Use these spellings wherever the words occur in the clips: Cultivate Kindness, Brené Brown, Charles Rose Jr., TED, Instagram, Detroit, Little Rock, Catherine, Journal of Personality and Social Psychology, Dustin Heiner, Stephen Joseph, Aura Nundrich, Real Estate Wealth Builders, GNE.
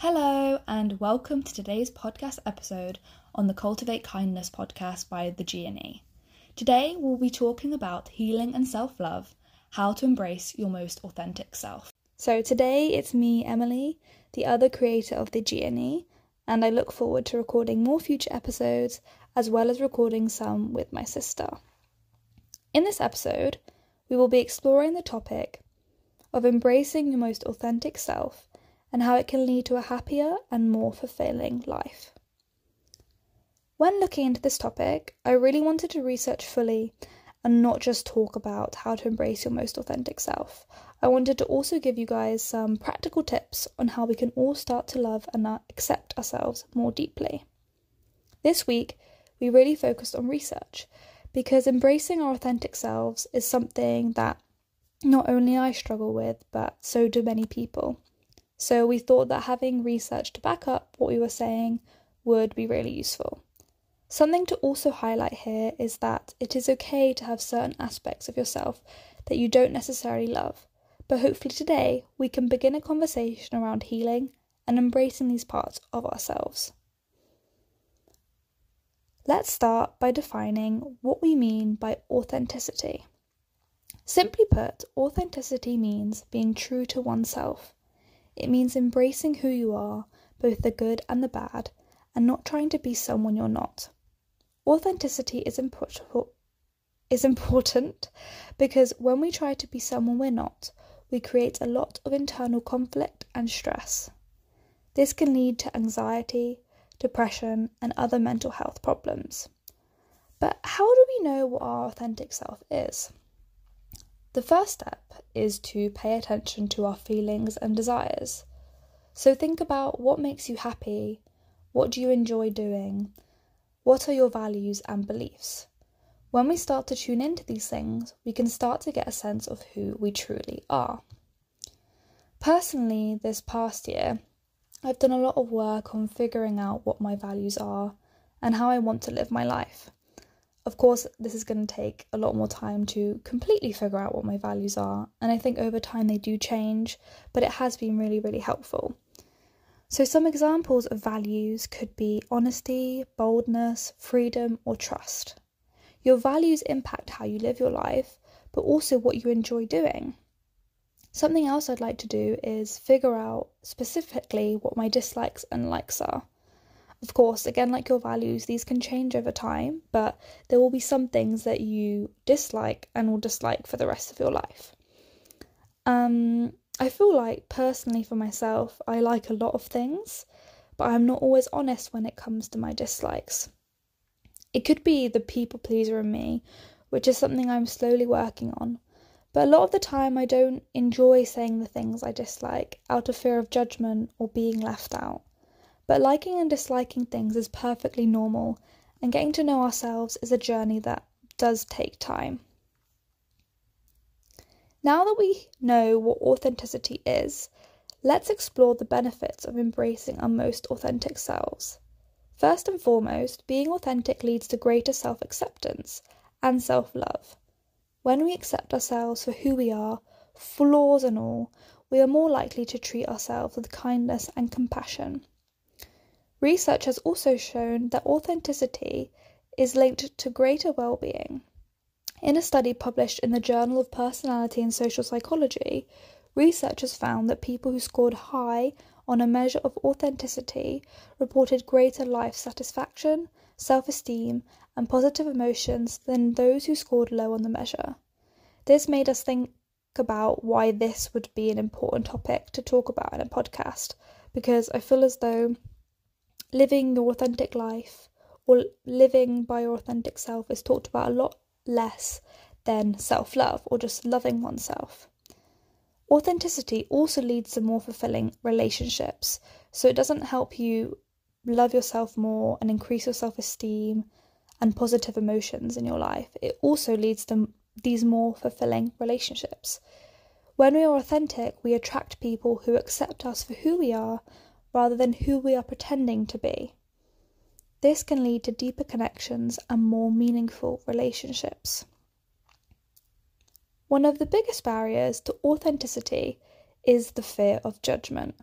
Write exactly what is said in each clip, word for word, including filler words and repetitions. Hello and welcome to today's podcast episode on the Cultivate Kindness podcast by the G N E. Today we'll be talking about healing and self-love, how to embrace your most authentic self. So today it's me, Emily, the other creator of the G N E, and I look forward to recording more future episodes as well as recording some with my sister. In this episode, we will be exploring the topic of embracing your most authentic self and how it can lead to a happier and more fulfilling life. When looking into this topic, I really wanted to research fully and not just talk about how to embrace your most authentic self. I wanted to also give you guys some practical tips on how we can all start to love and accept ourselves more deeply. This week, we really focused on research because embracing our authentic selves is something that not only I struggle with, but so do many people. So we thought that having research to back up what we were saying would be really useful. Something to also highlight here is that it is okay to have certain aspects of yourself that you don't necessarily love, but hopefully today we can begin a conversation around healing and embracing these parts of ourselves. Let's start by defining what we mean by authenticity. Simply put, authenticity means being true to oneself. It means embracing who you are, both the good and the bad, and not trying to be someone you're not. Authenticity is important, is important because when we try to be someone we're not, we create a lot of internal conflict and stress. This can lead to anxiety, depression, and other mental health problems. But how do we know what our authentic self is? The first step is to pay attention to our feelings and desires. So think about what makes you happy, what do you enjoy doing, what are your values and beliefs. When we start to tune into these things, we can start to get a sense of who we truly are. Personally, this past year, I've done a lot of work on figuring out what my values are and how I want to live my life. Of course, this is going to take a lot more time to completely figure out what my values are, and I think over time they do change, but it has been really, really helpful. So some examples of values could be honesty, boldness, freedom, or trust. Your values impact how you live your life, but also what you enjoy doing. Something else I'd like to do is figure out specifically what my dislikes and likes are. Of course, again, like your values, these can change over time, but there will be some things that you dislike and will dislike for the rest of your life. Um, I feel like, personally for myself, I like a lot of things, but I'm not always honest when it comes to my dislikes. It could be the people pleaser in me, which is something I'm slowly working on. But a lot of the time I don't enjoy saying the things I dislike out of fear of judgment or being left out. But liking and disliking things is perfectly normal, and getting to know ourselves is a journey that does take time. Now that we know what authenticity is, let's explore the benefits of embracing our most authentic selves. First and foremost, being authentic leads to greater self-acceptance and self-love. When we accept ourselves for who we are, flaws and all, we are more likely to treat ourselves with kindness and compassion. Research has also shown that authenticity is linked to greater well-being. In a study published in the Journal of Personality and Social Psychology, researchers found that people who scored high on a measure of authenticity reported greater life satisfaction, self-esteem, and positive emotions than those who scored low on the measure. This made us think about why this would be an important topic to talk about in a podcast, because I feel as though living your authentic life or living by your authentic self is talked about a lot less than self-love or just loving oneself. Authenticity also leads to more fulfilling relationships, so it doesn't help you love yourself more and increase your self-esteem and positive emotions in your life. It also leads to these more fulfilling relationships. When we are authentic, we attract people who accept us for who we are rather than who we are pretending to be. This can lead to deeper connections and more meaningful relationships. One of the biggest barriers to authenticity is the fear of judgment.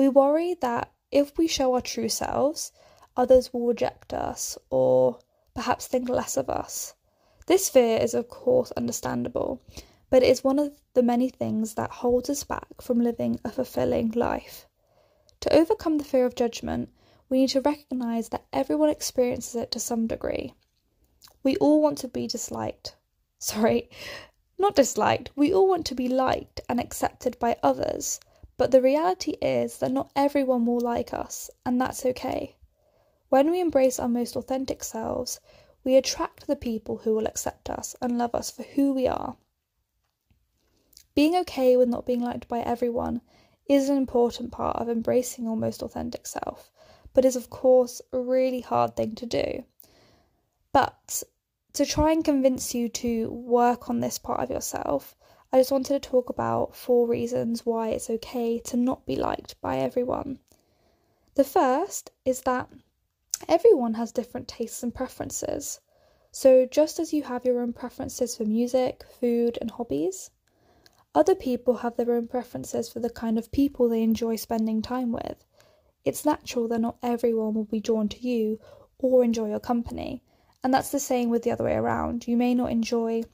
We worry that if we show our true selves, others will reject us or perhaps think less of us. This fear is, of course, understandable, but it is one of the many things that holds us back from living a fulfilling life. To overcome the fear of judgment, we need to recognise that everyone experiences it to some degree. We all want to be disliked. Sorry, not disliked. We all want to be liked and accepted by others, but the reality is that not everyone will like us, and that's okay. When we embrace our most authentic selves, we attract the people who will accept us and love us for who we are. Being okay with not being liked by everyone is an important part of embracing your most authentic self, but is of course a really hard thing to do. But to try and convince you to work on this part of yourself, I just wanted to talk about four reasons why it's okay to not be liked by everyone. The first is that everyone has different tastes and preferences. So just as you have your own preferences for music, food, and hobbies, other people have their own preferences for the kind of people they enjoy spending time with. It's natural that not everyone will be drawn to you or enjoy your company. And that's the same with the other way around. You may not enjoy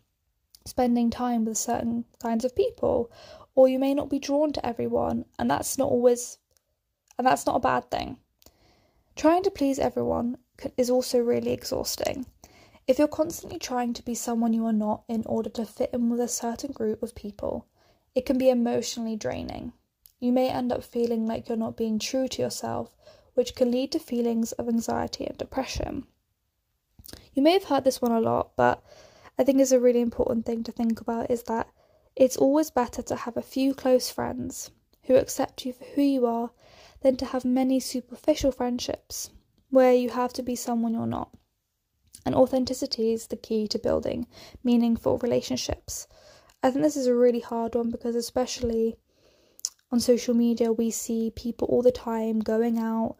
spending time with certain kinds of people, or you may not be drawn to everyone, and that's not always, and that's not a bad thing. Trying to please everyone is also really exhausting. If you're constantly trying to be someone you are not in order to fit in with a certain group of people, it can be emotionally draining. You may end up feeling like you're not being true to yourself, which can lead to feelings of anxiety and depression. You may have heard this one a lot, but I think it's a really important thing to think about, is that it's always better to have a few close friends who accept you for who you are than to have many superficial friendships where you have to be someone you're not. And authenticity is the key to building meaningful relationships. I think this is a really hard one because especially on social media, we see people all the time going out,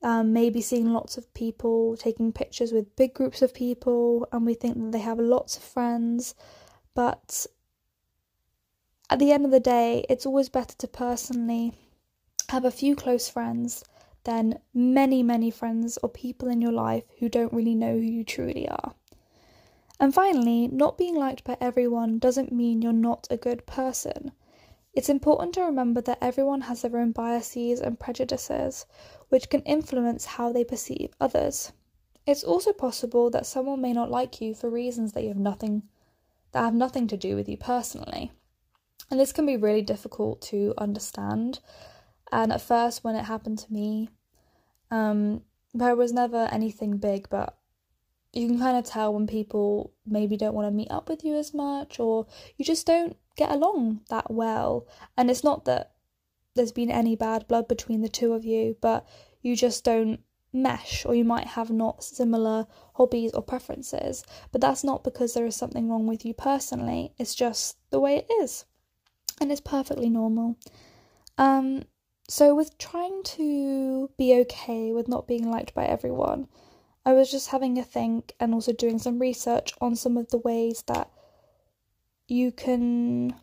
um, maybe seeing lots of people, taking pictures with big groups of people, and we think that they have lots of friends. But at the end of the day, it's always better to personally have a few close friends than many, many friends or people in your life who don't really know who you truly are. And finally, not being liked by everyone doesn't mean you're not a good person. It's important to remember that everyone has their own biases and prejudices, which can influence how they perceive others. It's also possible that someone may not like you for reasons that you have nothing, that have nothing to do with you personally. And this can be really difficult to understand. And at first, when it happened to me, um, there was never anything big, but you can kind of tell when people maybe don't want to meet up with you as much, or you just don't get along that well. And it's not that there's been any bad blood between the two of you, but you just don't mesh, or you might have not similar hobbies or preferences. But that's not because there is something wrong with you personally. It's just the way it is. And it's perfectly normal. Um... So with trying to be okay with not being liked by everyone, I was just having a think and also doing some research on some of the ways that you can,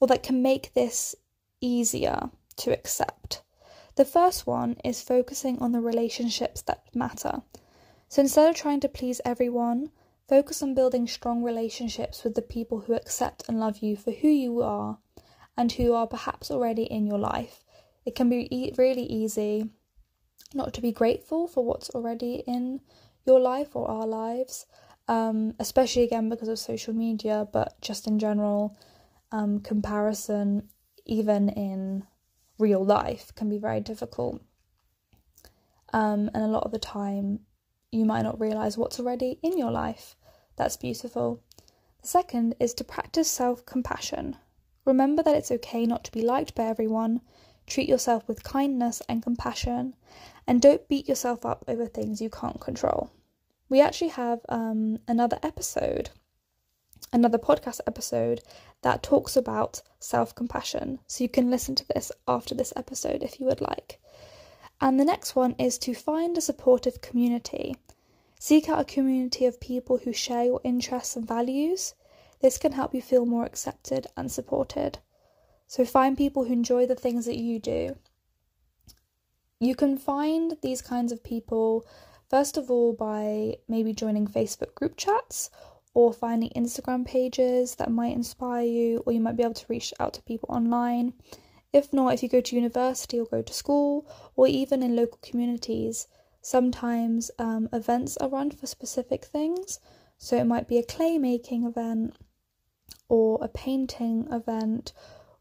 or that can make this easier to accept. The first one is focusing on the relationships that matter. So instead of trying to please everyone, focus on building strong relationships with the people who accept and love you for who you are and who are perhaps already in your life. It can be e- really easy not to be grateful for what's already in your life or our lives, um, especially again because of social media, but just in general, um, comparison, even in real life, can be very difficult. Um, and a lot of the time, you might not realise what's already in your life. That's beautiful. The second is to practice self-compassion. Remember that it's okay not to be liked by everyone. Treat yourself with kindness and compassion, and don't beat yourself up over things you can't control. We actually have um, another episode, another podcast episode that talks about self-compassion. So you can listen to this after this episode if you would like. And the next one is to find a supportive community. Seek out a community of people who share your interests and values. This can help you feel more accepted and supported. So find people who enjoy the things that you do. You can find these kinds of people, first of all, by maybe joining Facebook group chats or finding Instagram pages that might inspire you, or you might be able to reach out to people online. If not, if you go to university or go to school, or even in local communities, sometimes um, events are run for specific things. So it might be a clay making event, or a painting event,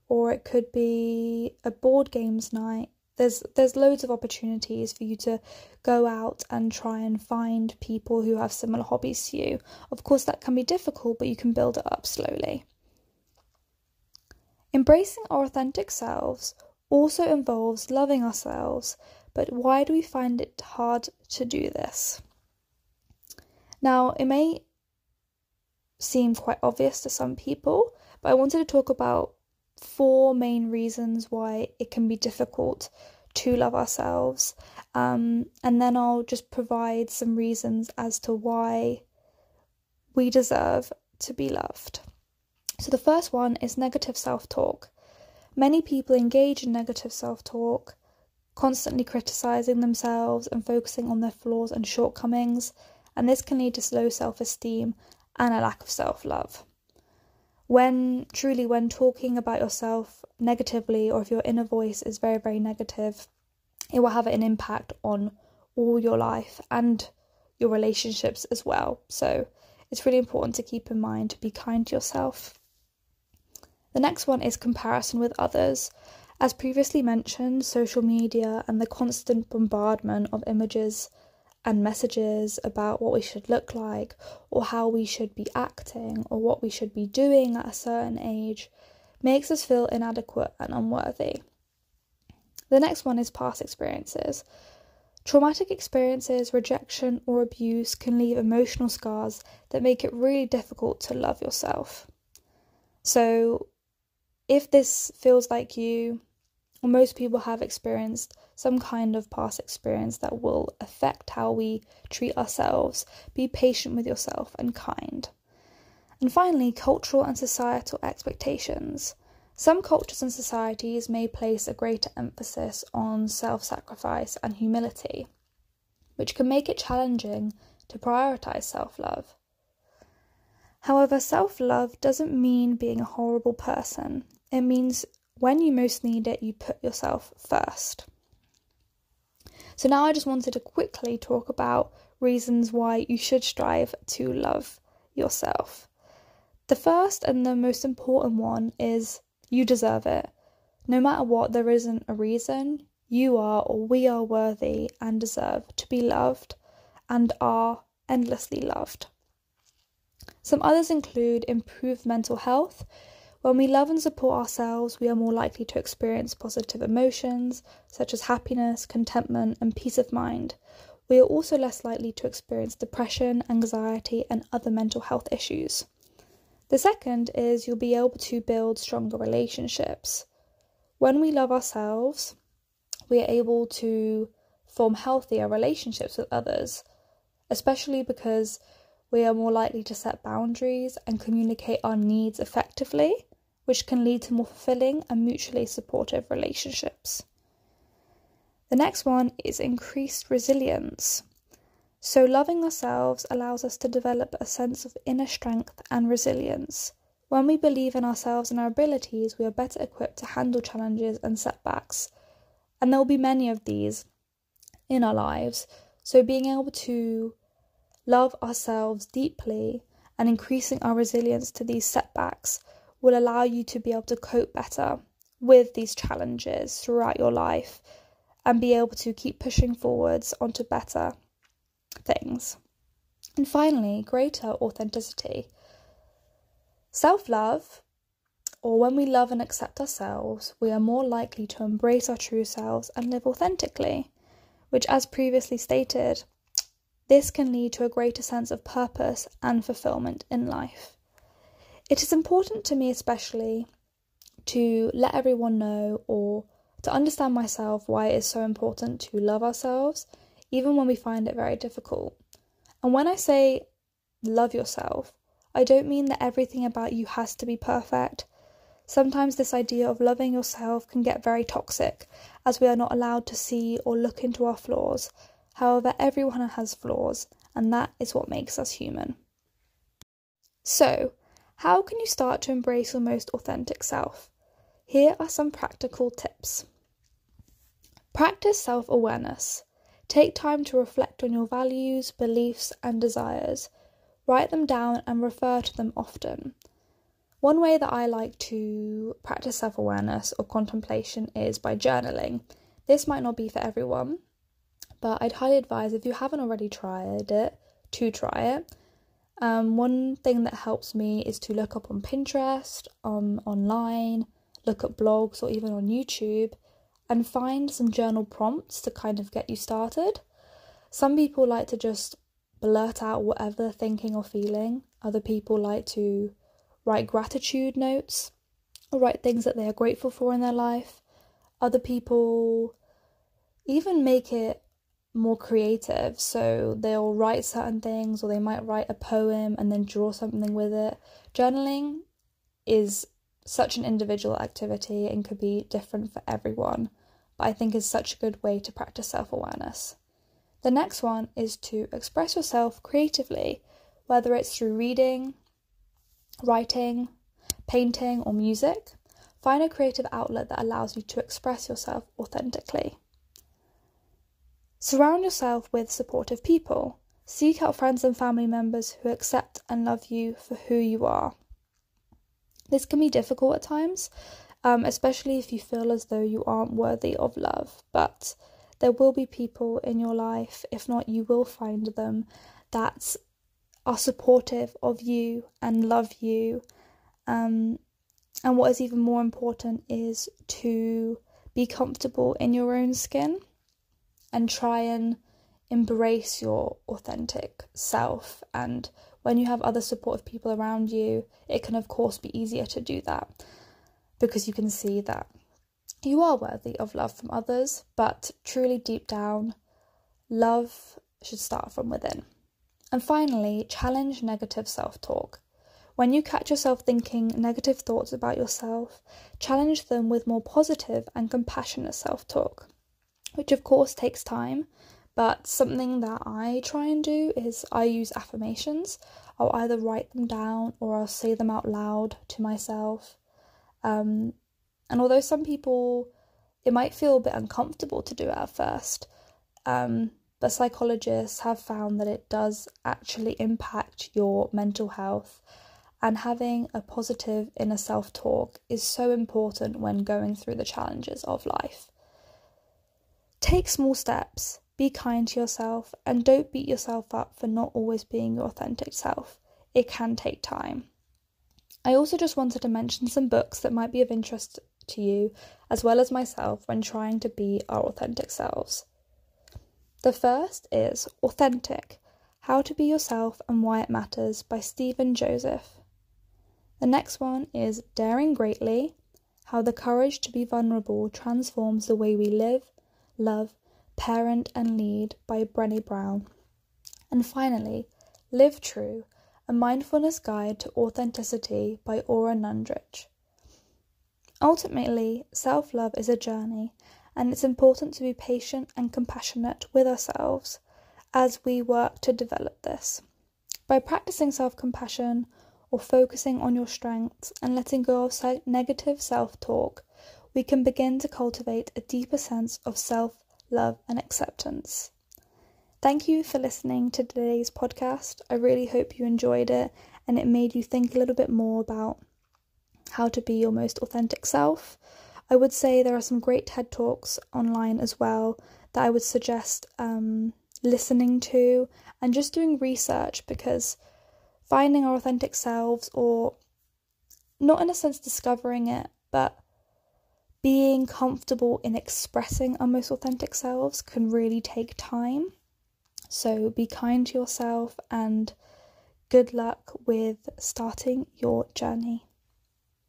or it could be a board games night. There's there's loads of opportunities for you to go out and try and find people who have similar hobbies to you. Of course, that can be difficult, but you can build it up slowly. Embracing our authentic selves also involves loving ourselves, but why do we find it hard to do this? Now, it may seem quite obvious to some people, but I wanted to talk about four main reasons why it can be difficult to love ourselves, um, and then I'll just provide some reasons as to why we deserve to be loved. So the first one is negative self-talk. Many people engage in negative self-talk, constantly criticizing themselves and focusing on their flaws and shortcomings, and this can lead to low self-esteem and a lack of self-love. When truly, when talking about yourself negatively, or if your inner voice is very, very negative, it will have an impact on all your life and your relationships as well. So it's really important to keep in mind to be kind to yourself. The next one is comparison with others. As previously mentioned, social media and the constant bombardment of images and messages about what we should look like, or how we should be acting, or what we should be doing at a certain age, makes us feel inadequate and unworthy. The next one is past experiences. Traumatic experiences, rejection, or abuse can leave emotional scars that make it really difficult to love yourself. So if this feels like you, or most people have experienced some kind of past experience that will affect how we treat ourselves, be patient with yourself and kind. And finally, cultural and societal expectations. Some cultures and societies may place a greater emphasis on self-sacrifice and humility, which can make it challenging to prioritize self-love. However, self-love doesn't mean being a horrible person. It means when you most need it, you put yourself first. So now I just wanted to quickly talk about reasons why you should strive to love yourself. The first and the most important one is you deserve it. No matter what, there isn't a reason. You are, or we are, worthy and deserve to be loved, and are endlessly loved. Some others include improved mental health. When we love and support ourselves, we are more likely to experience positive emotions such as happiness, contentment, and peace of mind. We are also less likely to experience depression, anxiety, and other mental health issues. The second is you'll be able to build stronger relationships. When we love ourselves, we are able to form healthier relationships with others, especially because we are more likely to set boundaries and communicate our needs effectively, which can lead to more fulfilling and mutually supportive relationships. The next one is increased resilience. So loving ourselves allows us to develop a sense of inner strength and resilience. When we believe in ourselves and our abilities, we are better equipped to handle challenges and setbacks. And there will be many of these in our lives. So being able to love ourselves deeply and increasing our resilience to these setbacks will allow you to be able to cope better with these challenges throughout your life and be able to keep pushing forwards onto better things. And finally, greater authenticity. Self-love, or when we love and accept ourselves, we are more likely to embrace our true selves and live authentically, which, as previously stated, this can lead to a greater sense of purpose and fulfillment in life. It is important to me especially to let everyone know, or to understand myself, why it is so important to love ourselves, even when we find it very difficult. And when I say love yourself, I don't mean that everything about you has to be perfect. Sometimes this idea of loving yourself can get very toxic, as we are not allowed to see or look into our flaws. However, everyone has flaws, and that is what makes us human. So, how can you start to embrace your most authentic self? Here are some practical tips. Practice self-awareness. Take time to reflect on your values, beliefs, and desires. Write them down and refer to them often. One way that I like to practice self-awareness or contemplation is by journaling. This might not be for everyone, but I'd highly advise, if you haven't already tried it, to try it. Um, one thing that helps me is to look up on Pinterest, um, online, look at blogs or even on YouTube, and find some journal prompts to kind of get you started. Some people like to just blurt out whatever they're thinking or feeling. Other people like to write gratitude notes, or write things that they are grateful for in their life. Other people even make it more creative, so they'll write certain things, or they might write a poem and then draw something with it. Journaling is such an individual activity and could be different for everyone, but I think is such a good way to practice self-awareness. The next one is to express yourself creatively, whether it's through reading, writing, painting, or music. Find a creative outlet that allows you to express yourself authentically. Surround yourself with supportive people. Seek out friends and family members who accept and love you for who you are. This can be difficult at times, um, especially if you feel as though you aren't worthy of love, but there will be people in your life, if not, you will find them, that are supportive of you and love you. Um, and what is even more important is to be comfortable in your own skin and try and embrace your authentic self. And when you have other supportive people around you, it can of course be easier to do that, because you can see that you are worthy of love from others, but truly deep down, love should start from within. And finally, challenge negative self-talk. When you catch yourself thinking negative thoughts about yourself, challenge them with more positive and compassionate self-talk, which of course takes time, but something that I try and do is I use affirmations. I'll either write them down or I'll say them out loud to myself. Um, and although some people, it might feel a bit uncomfortable to do it at first, um, but psychologists have found that it does actually impact your mental health, and having a positive inner self-talk is so important when going through the challenges of life. Take small steps, be kind to yourself, and don't beat yourself up for not always being your authentic self. It can take time. I also just wanted to mention some books that might be of interest to you, as well as myself, when trying to be our authentic selves. The first is Authentic: How to Be Yourself and Why It Matters by Stephen Joseph. The next one is Daring Greatly: How the Courage to Be Vulnerable Transforms the Way We Live, Love, Parent and Lead by Brené Brown. And finally, Live True: A Mindfulness Guide to Authenticity by Aura Nundrich. Ultimately, self-love is a journey, and it's important to be patient and compassionate with ourselves as we work to develop this. By practicing self-compassion, or focusing on your strengths and letting go of negative self-talk, we can begin to cultivate a deeper sense of self-love and acceptance. Thank you for listening to today's podcast. I really hope you enjoyed it and it made you think a little bit more about how to be your most authentic self. I would say there are some great TED Talks online as well that I would suggest um, listening to, and just doing research, because finding our authentic selves, or not in a sense discovering it, but being comfortable in expressing our most authentic selves, can really take time. So be kind to yourself, and good luck with starting your journey.